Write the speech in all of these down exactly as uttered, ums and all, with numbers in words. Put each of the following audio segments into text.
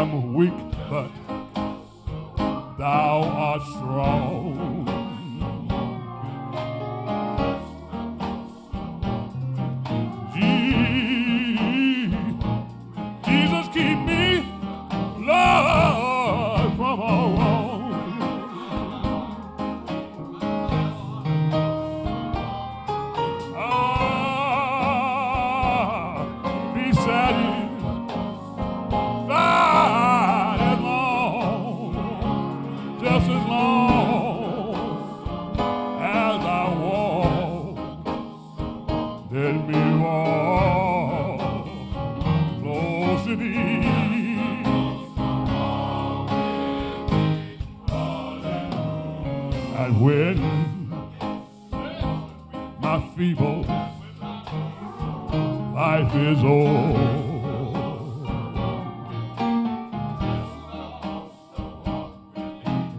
am weak, but thou art strong. Jesus, keep me, Lord, from all wrong. Ah, be satisfied. And when my feeble life is old,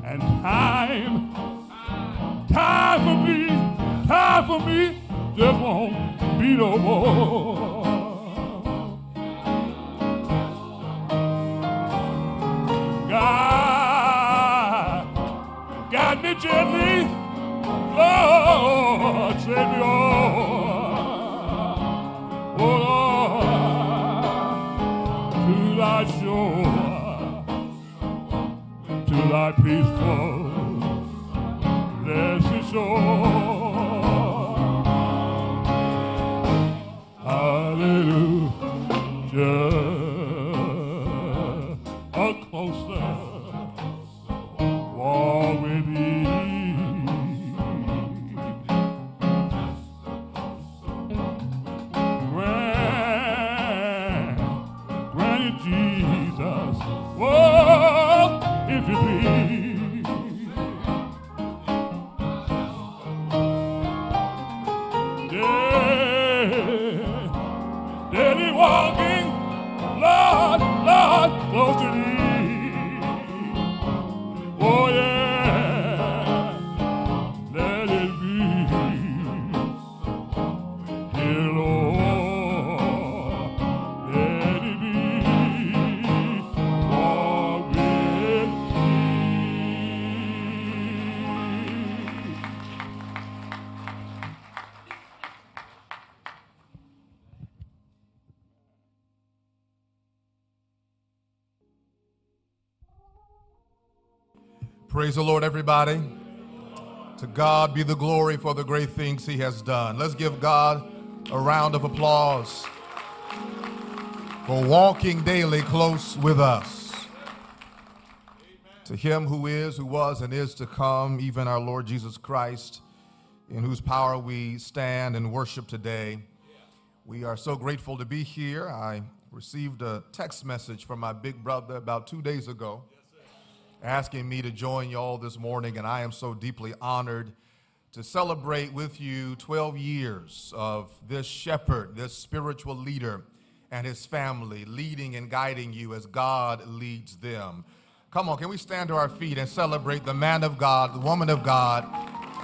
and time, time for me, time for me just won't be no more. Gently, Lord, save me all, oh Lord, to thy shore, to thy peaceful, blessed shore, hallelujah, a closer. Praise the Lord, everybody. To God be the glory for the great things he has done. Let's give God a round of applause for walking daily close with us. Amen. To him who is, who was, and is to come, even our Lord Jesus Christ, in whose power we stand and worship today. We are so grateful to be here. I received a text message from my big brother about two days ago, asking me to join you all this morning, and I am so deeply honored to celebrate with you twelve years of this shepherd, this spiritual leader, and his family leading and guiding you as God leads them. Come on, can we stand to our feet and celebrate the man of God, the woman of God,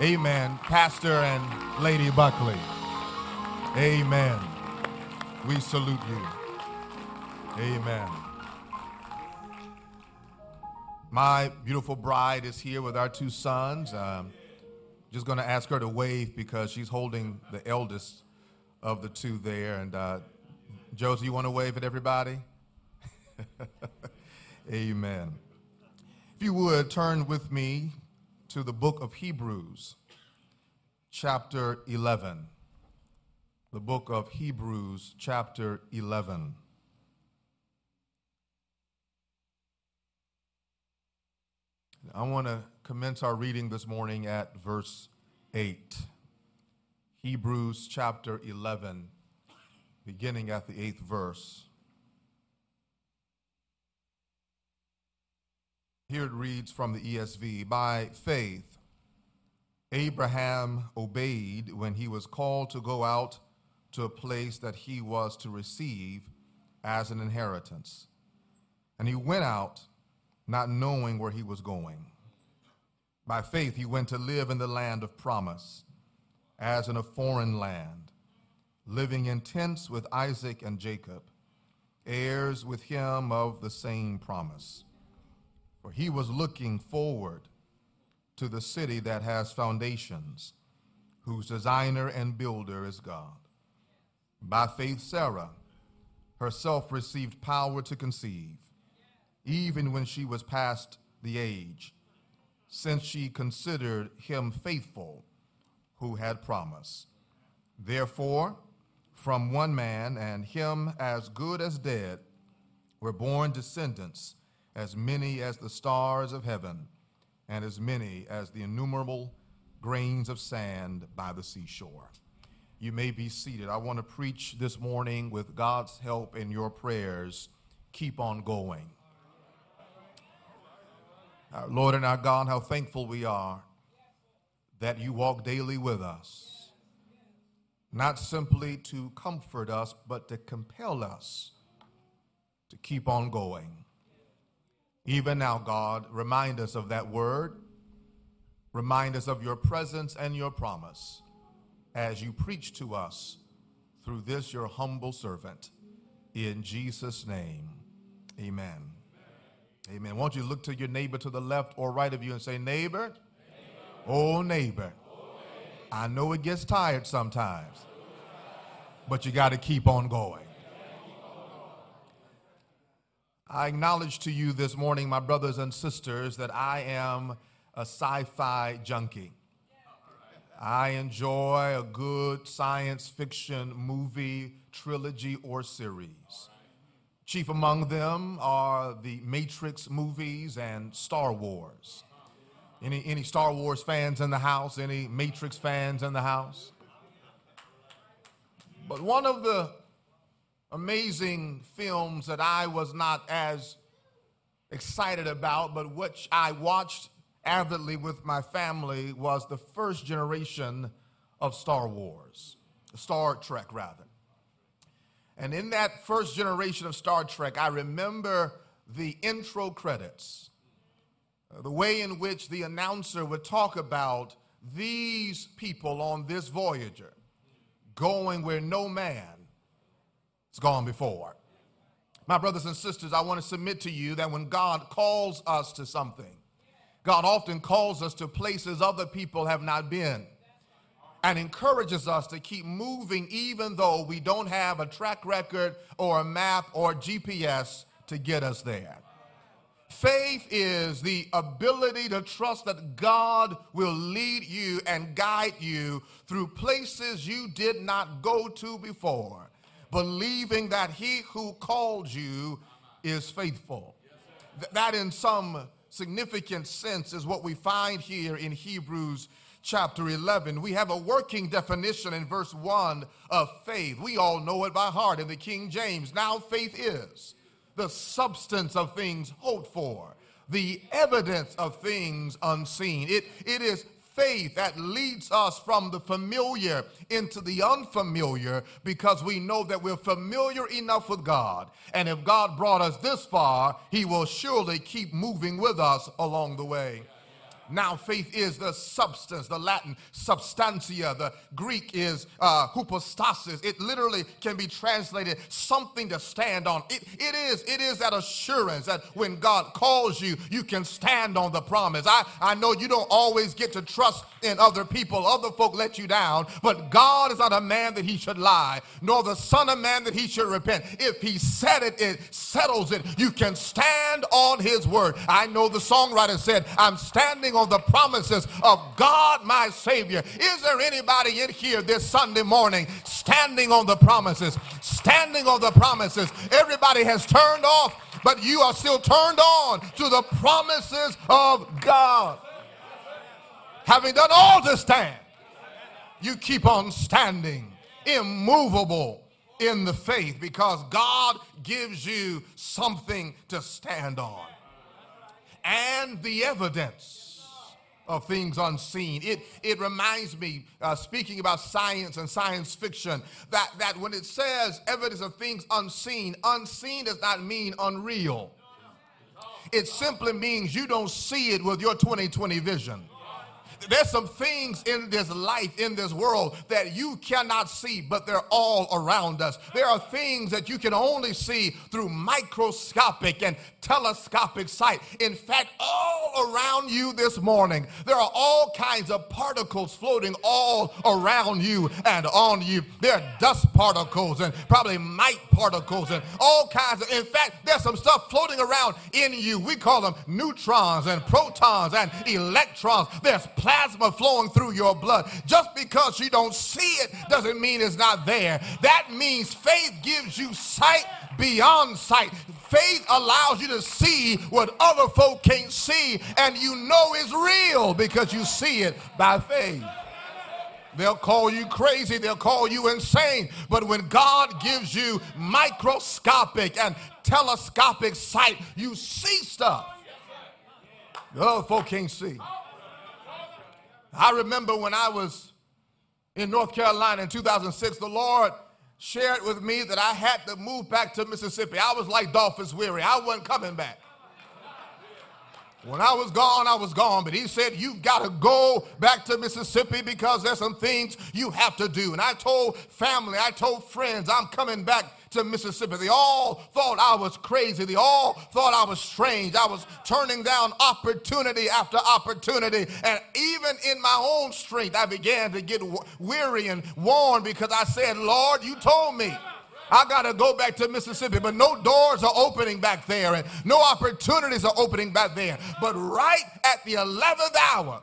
amen, Pastor and Lady Buckley, amen. We salute you, amen. My beautiful bride is here with our two sons. Um, just going to ask her to wave because she's holding the eldest of the two there. And uh, Josie, you want to wave at everybody? Amen. If you would, turn with me to the book of Hebrews, chapter eleven. The book of Hebrews, chapter eleven. I want to commence our reading this morning at verse eight. Hebrews chapter eleven, beginning at the eighth verse. Here it reads from the E S V, "By faith, Abraham obeyed when he was called to go out to a place that he was to receive as an inheritance. And he went out, not knowing where he was going. By faith, he went to live in the land of promise, as in a foreign land, living in tents with Isaac and Jacob, heirs with him of the same promise. For he was looking forward to the city that has foundations, whose designer and builder is God. By faith, Sarah herself received power to conceive, even when she was past the age, since she considered him faithful who had promised. Therefore, from one man, and him as good as dead, were born descendants, as many as the stars of heaven, and as many as the innumerable grains of sand by the seashore. You may be seated. I want to preach this morning with God's help and your prayers. Keep on going. Our Lord and our God, how thankful we are that you walk daily with us, not simply to comfort us, but to compel us to keep on going. Even now, God, remind us of that word. Remind us of your presence and your promise as you preach to us through this, your humble servant. In Jesus' name, amen. Amen. Amen. Won't you look to your neighbor to the left or right of you and say, neighbor, neighbor. Oh, neighbor, oh, neighbor, I know it gets tired sometimes, but you got to keep on going. I acknowledge to you this morning, my brothers and sisters, that I am a sci-fi junkie. I enjoy a good science fiction movie, trilogy, or series. Chief among them are the Matrix movies and Star Wars. Any, any Star Wars fans in the house? Any Matrix fans in the house? But one of the amazing films that I was not as excited about, but which I watched avidly with my family, was the first generation of Star Wars, Star Trek rather. And in that first generation of Star Trek, I remember the intro credits, the way in which the announcer would talk about these people on this Voyager going where no man gone before. My brothers and sisters, I want to submit to you that when God calls us to something, God often calls us to places other people have not been and encourages us to keep moving even though we don't have a track record or a map or G P S to get us there. Faith is the ability to trust that God will lead you and guide you through places you did not go to before, believing that he who called you is faithful. Th- that in some significant sense is what we find here in Hebrews chapter eleven. We have a working definition in verse one of faith. We all know it by heart in the King James. Now faith is the substance of things hoped for, the evidence of things unseen. It, it is faith that leads us from the familiar into the unfamiliar, because we know that we're familiar enough with God. And if God brought us this far, he will surely keep moving with us along the way. Now faith is the substance, the Latin substantia, the Greek is uh, hypostasis. It literally can be translated something to stand on. It, it is it is that assurance that when God calls you, you can stand on the promise. I, I know you don't always get to trust in other people. Other folk let you down, but God is not a man that he should lie, nor the son of man that he should repent. If he said it, it settles it. You can stand on his word. I know the songwriter said, I'm standing on the promises of God my Savior. Is there anybody in here this Sunday morning standing on the promises? Standing on the promises. Everybody has turned off, but you are still turned on to the promises of God. Having done all to stand, you keep on standing, immovable in the faith, because God gives you something to stand on. And the evidence of things unseen. It it reminds me, uh, speaking about science and science fiction, that, that when it says evidence of things unseen, unseen does not mean unreal. It simply means you don't see it with your twenty twenty vision. There's some things in this life, in this world, that you cannot see, but they're all around us. There are things that you can only see through microscopic and telescopic sight. In fact, all around you this morning, there are all kinds of particles floating all around you and on you. There are dust particles and probably mite particles and all kinds of, in fact, there's some stuff floating around in you. We call them neutrons and protons and electrons. There's plasma flowing through your blood. Just because you don't see it doesn't mean it's not there. That means faith gives you sight beyond sight. Faith allows you to see what other folk can't see, and you know it's real because you see it by faith. They'll call you crazy, they'll call you insane, but when God gives you microscopic and telescopic sight, you see stuff the other folk can't see. I remember when I was in North Carolina in two thousand six, the Lord shared with me that I had to move back to Mississippi. I was like Dolphus Weary. I wasn't coming back. When I was gone, I was gone. But he said, you've got to go back to Mississippi because there's some things you have to do. And I told family, I told friends, I'm coming back to Mississippi. They all thought I was crazy. They all thought I was strange. I was turning down opportunity after opportunity. And even in my own strength, I began to get weary and worn because I said, Lord, you told me I got to go back to Mississippi, but no doors are opening back there and no opportunities are opening back there. But right at the eleventh hour,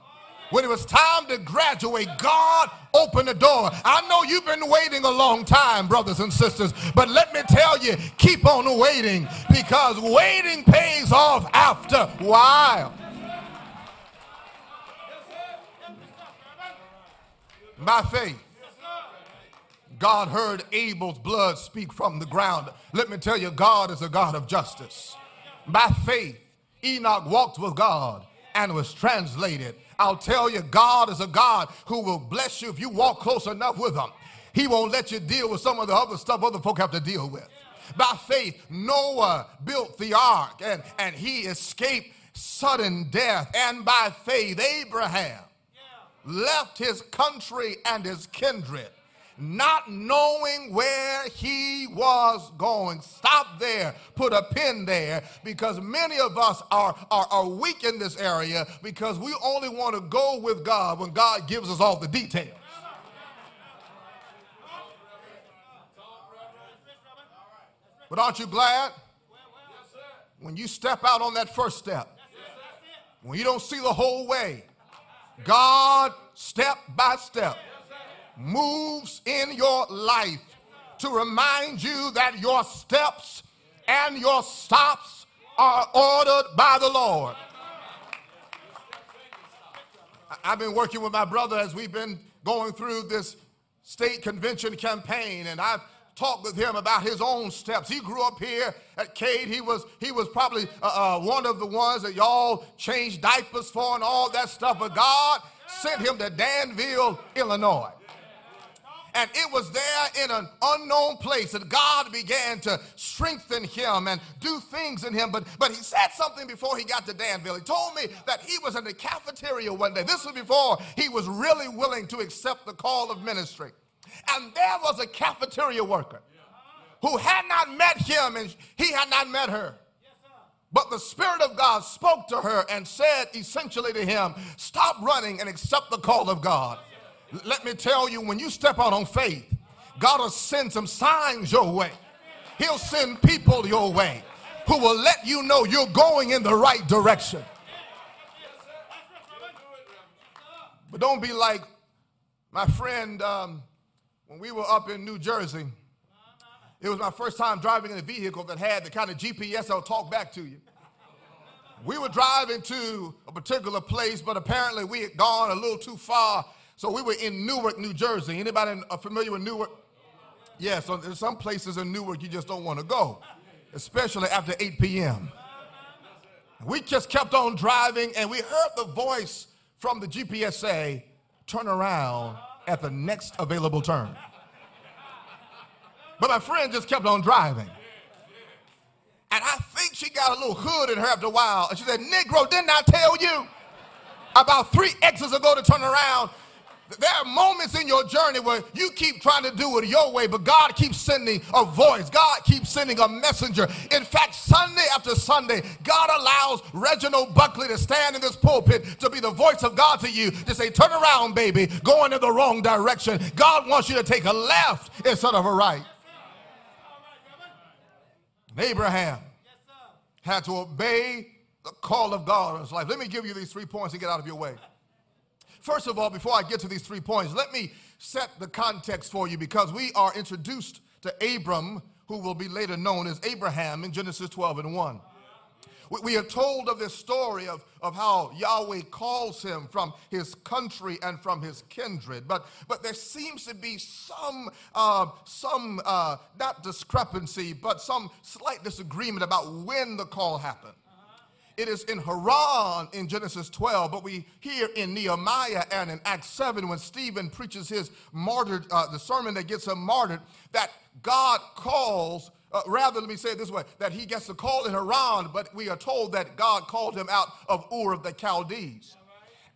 when it was time to graduate, God opened the door. I know you've been waiting a long time, brothers and sisters, but let me tell you, keep on waiting because waiting pays off after a while. By faith, God heard Abel's blood speak from the ground. Let me tell you, God is a God of justice. By faith, Enoch walked with God and was translated. I'll tell you, God is a God who will bless you if you walk close enough with him. He won't let you deal with some of the other stuff other folk have to deal with. By faith, Noah built the ark and, and he escaped sudden death. And by faith, Abraham left his country and his kindred, not knowing where he was going. Stop there. Put a pin there, because many of us are, are, are weak in this area because we only want to go with God when God gives us all the details. But aren't you glad when you step out on that first step, when you don't see the whole way, God step by step moves in your life to remind you that your steps and your stops are ordered by the Lord. I've been working with my brother as we've been going through this state convention campaign, and I've talked with him about his own steps. He grew up here at Cade. He was, he was probably uh, uh, one of the ones that y'all changed diapers for and all that stuff, but God sent him to Danville, Illinois. And it was there in an unknown place that God began to strengthen him and do things in him. But, but he said something before he got to Danville. He told me that he was in the cafeteria one day. This was before he was really willing to accept the call of ministry. And there was a cafeteria worker who had not met him and he had not met her. But the Spirit of God spoke to her and said essentially to him, stop running and accept the call of God. Let me tell you, when you step out on faith, God will send some signs your way. He'll send people your way who will let you know you're going in the right direction. But don't be like my friend um, when we were up in New Jersey. It was my first time driving in a vehicle that had the kind of G P S that will talk back to you. We were driving to a particular place, but apparently we had gone a little too far. So we were in Newark, New Jersey. Anybody familiar with Newark? Yeah, so there's some places in Newark you just don't want to go, especially after eight p m We just kept on driving, and we heard the voice from the G P S say, turn around at the next available turn. But my friend just kept on driving. And I think she got a little hood in her after a while, and she said, Negro, didn't I tell you? about three X's ago to turn around. There are moments in your journey where you keep trying to do it your way, but God keeps sending a voice. God keeps sending a messenger. In fact, Sunday after Sunday, God allows Reginald Buckley to stand in this pulpit to be the voice of God to you, to say, turn around, baby, going in the wrong direction. God wants you to take a left instead of a right. And Abraham had to obey the call of God in his life. Let me give you these three points and get out of your way. First of all, before I get to these three points, let me set the context for you, because we are introduced to Abram, who will be later known as Abraham, in Genesis twelve and one. We are told of this story of, of how Yahweh calls him from his country and from his kindred. But, but there seems to be some, uh, some uh, not discrepancy, but some slight disagreement about when the call happened. It is in Haran in Genesis twelve, but we hear in Nehemiah and in Acts seven, when Stephen preaches his martyred, uh, the sermon that gets him martyred, that God calls, uh, rather let me say it this way, that he gets the call in Haran, but we are told that God called him out of Ur of the Chaldees.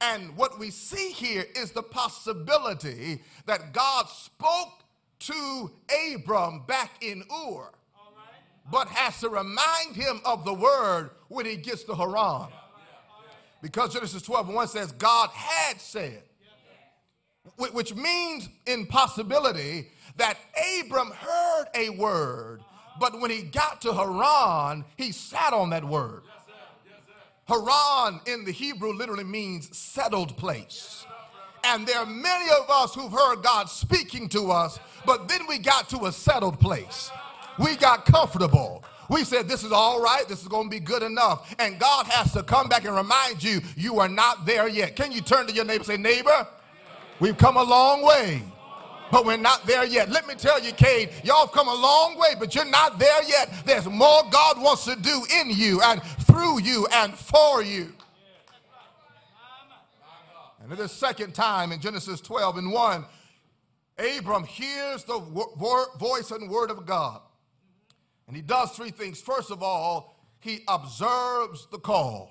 And what we see here is the possibility that God spoke to Abram back in Ur, but has to remind him of the word when he gets to Haran. Because Genesis twelve and one says, God had said, which means in possibility that Abram heard a word, but when he got to Haran, he sat on that word. Haran in the Hebrew literally means settled place. And there are many of us who've heard God speaking to us, but then we got to a settled place. We got comfortable. We said, this is all right. This is going to be good enough. And God has to come back and remind you, you are not there yet. Can you turn to your neighbor and say, neighbor, we've come a long way, but we're not there yet. Let me tell you, Cade, y'all have come a long way, but you're not there yet. There's more God wants to do in you and through you and for you. And at the second time in Genesis twelve and one, Abram hears the voice and word of God. And he does three things. First of all, he observes the call.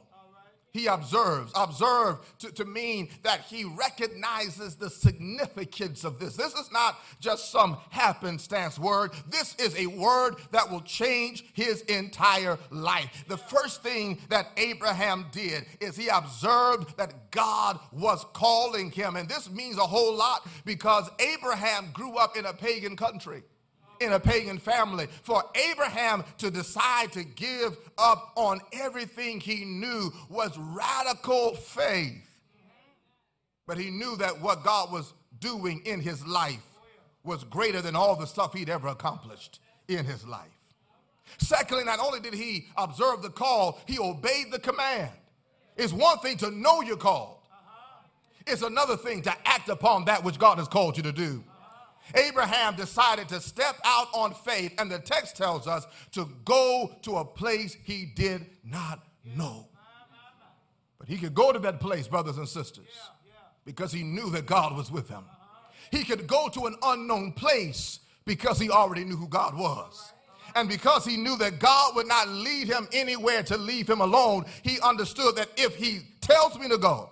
He observes. Observe to, to mean that he recognizes the significance of this. This is not just some happenstance word. This is a word that will change his entire life. The first thing that Abraham did is he observed that God was calling him. And this means a whole lot, because Abraham grew up in a pagan country, in a pagan family. For Abraham to decide to give up on everything he knew was radical faith. But he knew that what God was doing in his life was greater than all the stuff he'd ever accomplished in his life. Secondly, not only did he observe the call, he obeyed the command. It's one thing to know you're called. It's another thing to act upon that which God has called you to do. Abraham decided to step out on faith, and the text tells us to go to a place he did not know. But he could go to that place, brothers and sisters, because he knew that God was with him. He could go to an unknown place because he already knew who God was. And because he knew that God would not lead him anywhere to leave him alone, he understood that if he tells me to go,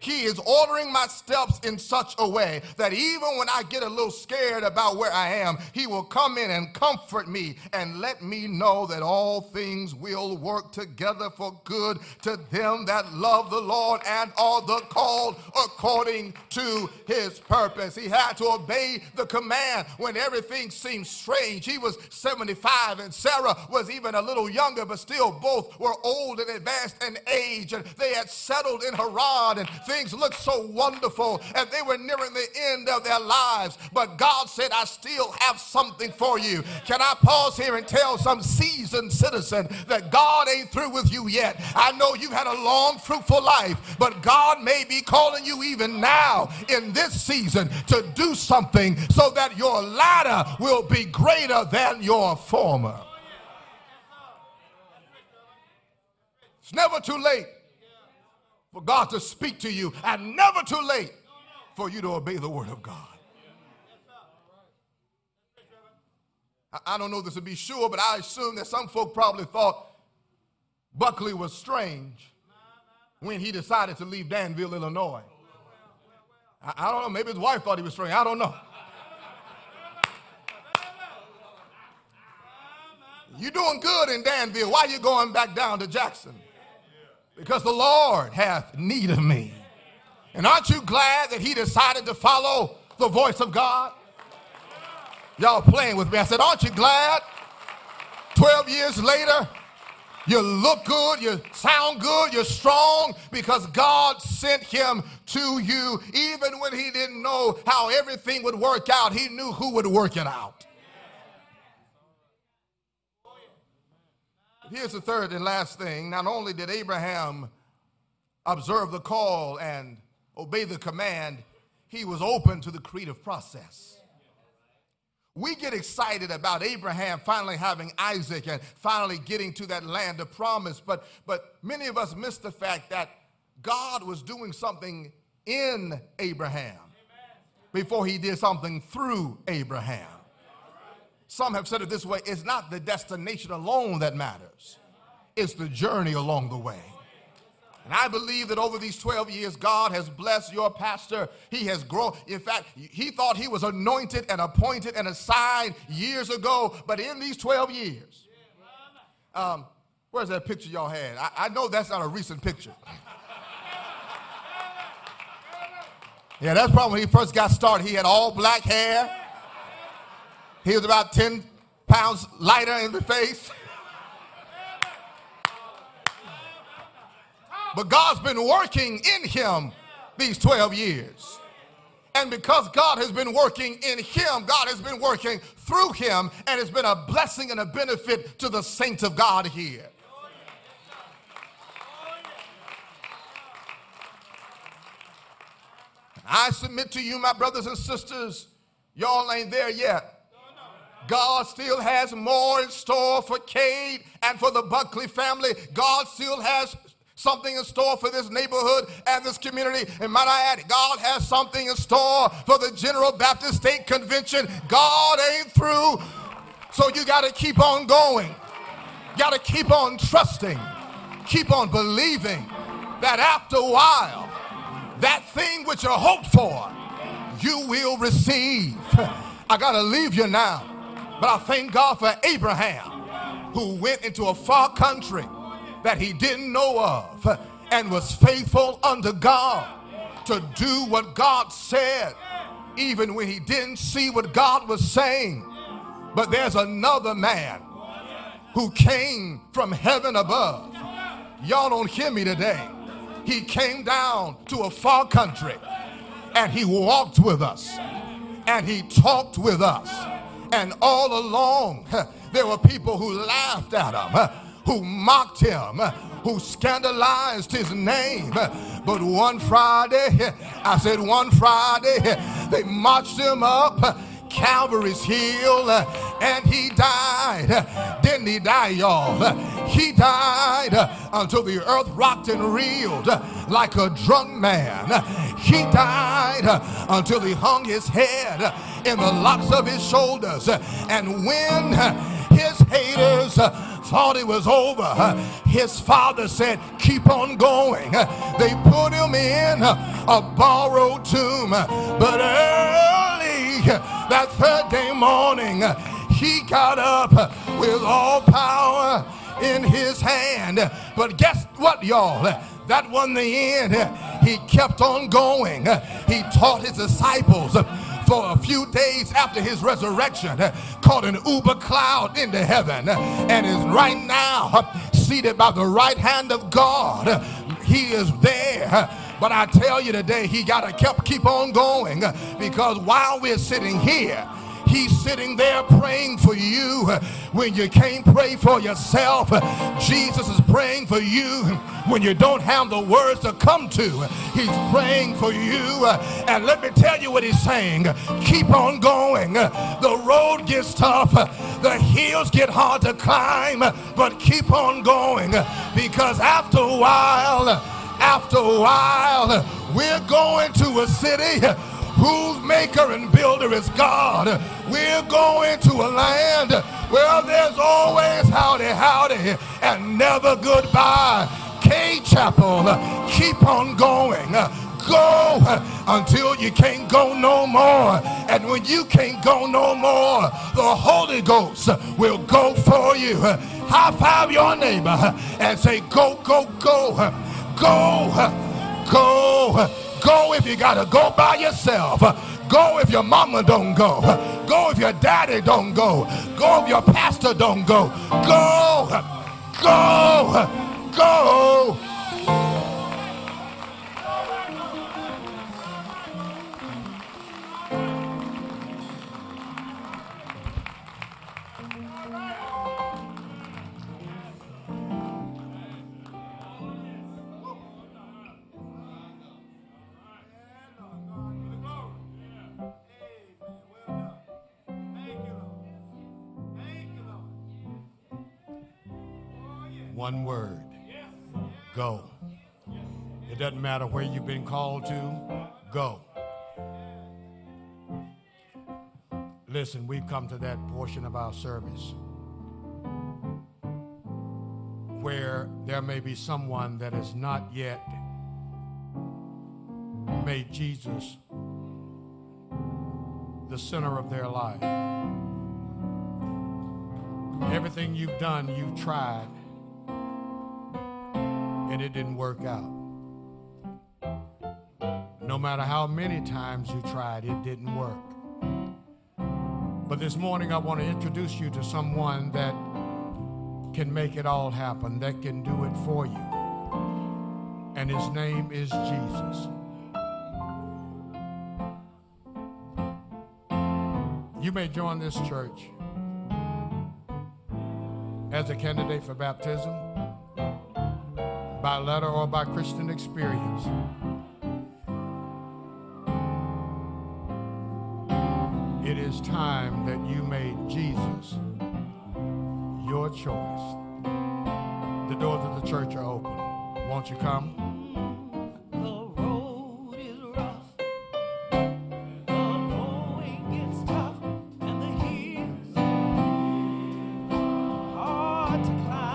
he is ordering my steps in such a way that even when I get a little scared about where I am, he will come in and comfort me and let me know that all things will work together for good to them that love the Lord and are the called according to his purpose. He had to obey the command when everything seemed strange. He was seventy-five and Sarah was even a little younger, but still both were old and advanced in age, and they had settled in Haran, and things looked so wonderful, and they were nearing the end of their lives. But God said, I still have something for you. Can I pause here and tell some seasoned citizen that God ain't through with you yet? I know you've had a long, fruitful life, but God may be calling you even now in this season to do something so that your latter will be greater than your former. It's never too late for God to speak to you, and never too late for you to obey the word of God. I don't know this to be sure, but I assume that some folk probably thought Buckley was strange when he decided to leave Danville, Illinois. I, I don't know. Maybe his wife thought he was straight. I don't know. You're doing good in Danville. Why are you going back down to Jackson? Because the Lord hath need of me. And aren't you glad that he decided to follow the voice of God? Y'all playing with me. I said, aren't you glad twelve years later you look good, you sound good, you're strong, because God sent him to you. Even when he didn't know how everything would work out, he knew who would work it out. Here's the third and last thing. Not only did Abraham observe the call and obey the command, he was open to the creative process. We get excited about Abraham finally having Isaac and finally getting to that land of promise, but, but many of us miss the fact that God was doing something in Abraham before he did something through Abraham. Some have said it this way: it's not the destination alone that matters, it's the journey along the way. And I believe that over these twelve years, God has blessed your pastor. He has grown. In fact, he thought he was anointed and appointed and assigned years ago, but in these twelve years, um, where's that picture y'all had? I, I know that's not a recent picture. Yeah, that's probably when he first got started. He had all black hair. He was about ten pounds lighter in the face. But God's been working in him these twelve years. And because God has been working in him, God has been working through him, and it's been a blessing and a benefit to the saints of God here. I submit to you, my brothers and sisters, y'all ain't there yet. God still has more in store for Cade and for the Buckley family. God still has something in store for this neighborhood and this community. And might I add, God has something in store for the General Baptist State Convention. God ain't through. So you got to keep on going. Got to keep on trusting. Keep on believing that after a while, that thing which you hope for, you will receive. I got to leave you now. But I thank God for Abraham, who went into a far country that he didn't know of and was faithful unto God to do what God said, even when he didn't see what God was saying. But there's another man who came from heaven above. Y'all don't hear me today. He came down to a far country, and he walked with us, and he talked with us. And all along, there were people who laughed at him, who mocked him, who scandalized his name. But one Friday, I said one Friday, they marched him up Calvary's hill, and he died. Didn't he die, y'all? He died until the earth rocked and reeled like a drunk man. He died until he hung his head in the locks of his shoulders. And when his haters thought it was over, his father said, keep on going. They put him in a borrowed tomb, but early that third day morning, he got up with all power in his hand. But guess what, y'all? That wasn't the end. He kept on going. He taught his disciples for a few days after his resurrection, caught an Uber cloud into heaven, and is right now seated by the right hand of God. He is there. But I tell you today, he got to keep, keep on going, because while we're sitting here, he's sitting there praying for you. When you can't pray for yourself, Jesus is praying for you. When you don't have the words to come to, he's praying for you. And let me tell you what he's saying: keep on going. The road gets tough, the hills get hard to climb, but keep on going, because after a while, after a while, we're going to a city whose maker and builder is God. We're going to a land where there's always howdy, howdy, and never goodbye. Cade Cade Chapel. Keep on going. Go until you can't go no more. And when you can't go no more, the Holy Ghost will go for you. High five your neighbor and say, go, go, go, go, go, go. If you gotta go by yourself, go if your mama don't go, go if your daddy don't go, go if your pastor don't go, go, go, go. One word, go. It doesn't matter where you've been called to, go. Listen, we've come to that portion of our service where there may be someone that has not yet made Jesus the center of their life. Everything you've done, you've tried. And it didn't work out. No matter how many times you tried, it didn't work. But this morning I want to introduce you to someone that can make it all happen, that can do it for you. And his name is Jesus. You may join this church as a candidate for baptism, by letter or by Christian experience. It is time that you made Jesus your choice. The doors of the church are open. Won't you come? The road is rough. The going gets tough. And the hills are hard to climb.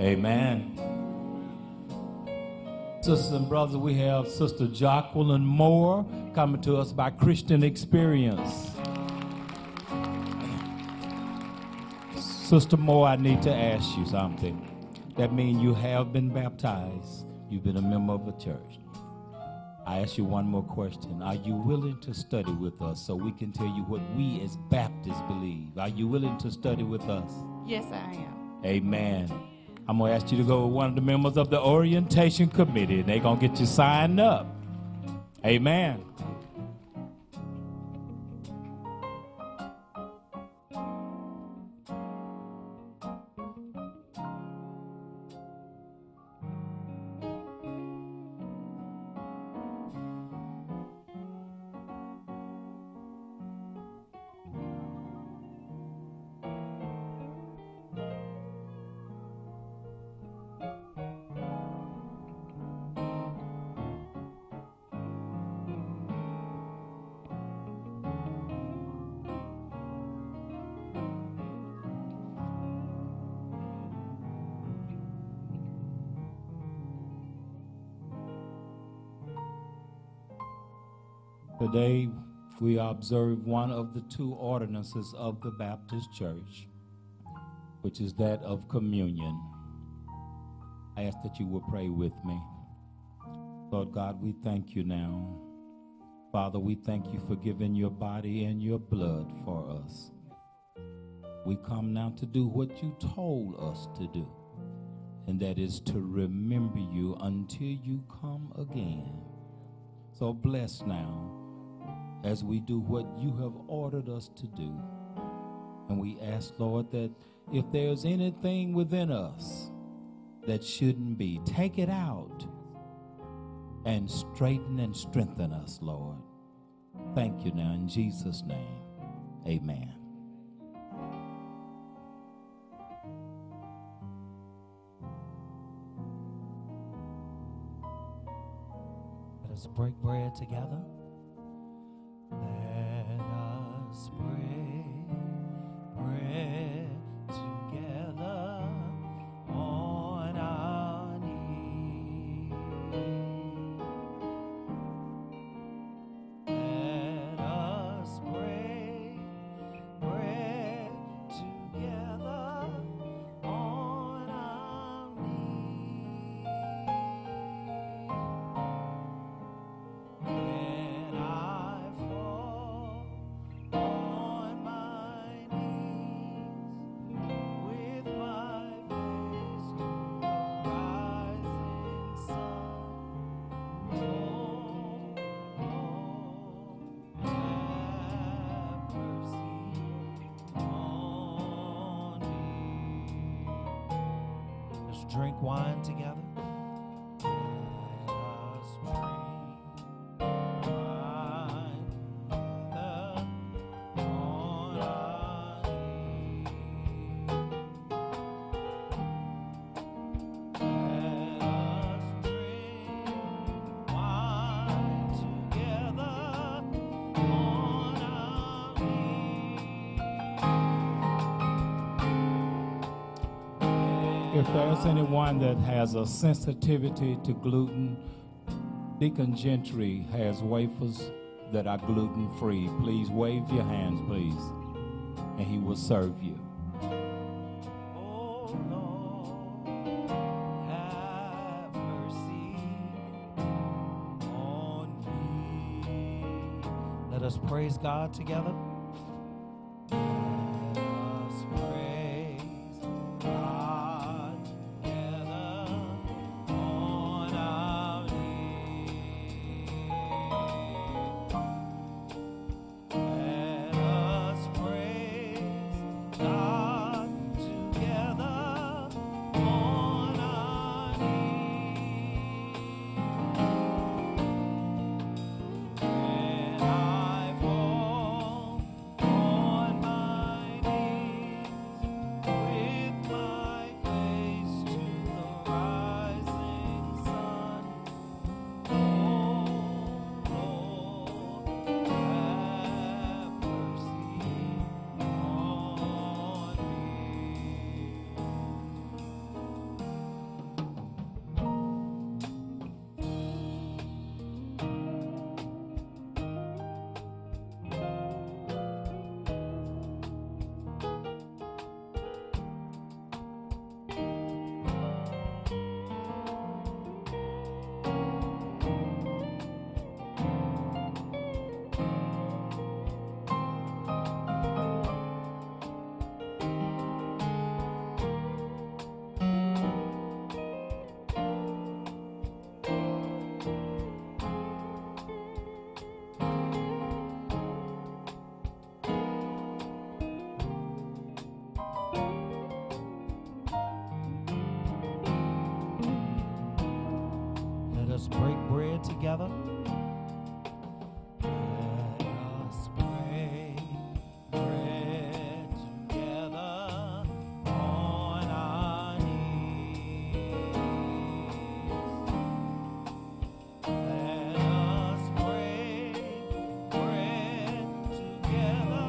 Amen. Sisters and brothers, we have Sister Jacqueline Moore coming to us by Christian Experience. Sister Moore, I need to ask you something. That means you have been baptized. You've been a member of the church. I ask you one more question. Are you willing to study with us so we can tell you what we as Baptists believe? Are you willing to study with us? Yes, I am. Amen. I'm going to ask you to go with one of the members of the orientation committee, and they're going to get you signed up. Amen. Today, we observe one of the two ordinances of the Baptist Church, which is that of communion. I ask that you will pray with me. Lord God, we thank you now. Father, we thank you for giving your body and your blood for us. We come now to do what you told us to do, and that is to remember you until you come again. So bless now as we do what you have ordered us to do. And we ask, Lord, that if there's anything within us that shouldn't be, take it out and straighten and strengthen us, Lord. Thank you now in Jesus' name. Amen. Let us break bread together. Let us break bread together on our knees. Let us break bread together on our knees. When I fall on my knees with my face to the rising sun, oh, oh, have mercy on me. Let's drink wine together. Let us drink wine together on our knees. Let us drink wine together on our knees. If there's anyone that has a sensitivity to gluten, Deacon Gentry has wafers that are gluten-free. Please wave your hands, please, and he will serve you. Oh Lord, have mercy on me. Let us praise God together. Let us praise God together on our knees. Let us praise God together on our knees. When I fall on my knees with my face to the rising sun, oh Lord, have mercy on me. Let us break bread together. Let us break bread together on our knees. Let us break bread together on our knees. When I fall on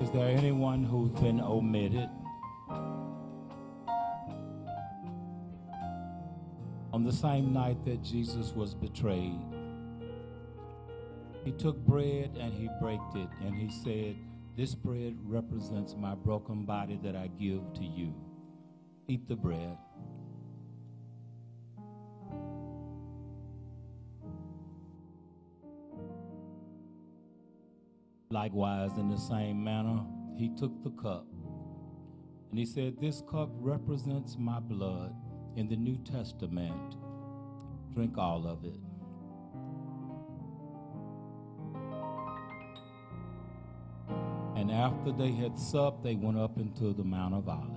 Is there anyone who's been omitted on the same night that Jesus was betrayed? He took bread and he broke it and he said, "This bread represents my broken body that I give to you. Eat the bread." Likewise, in the same manner, he took the cup, and he said, "This cup represents my blood in the New Testament. Drink all of it." And after they had supped, they went up into the Mount of Olives.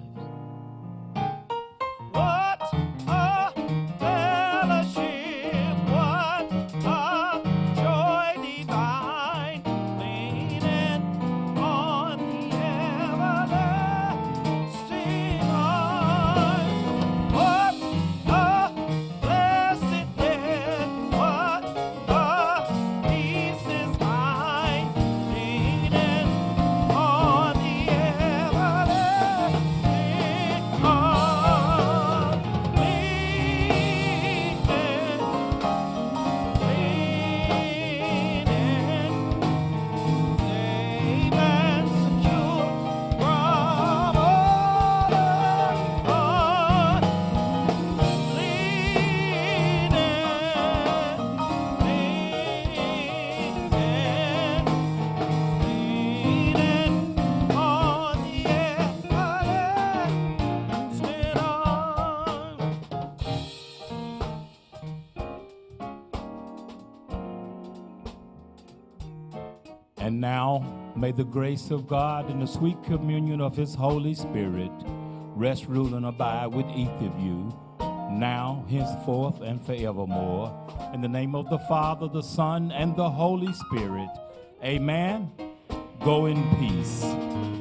May the grace of God and the sweet communion of his Holy Spirit rest, rule, and abide with each of you, now, henceforth, and forevermore. In the name of the Father, the Son, and the Holy Spirit, amen. Go in peace.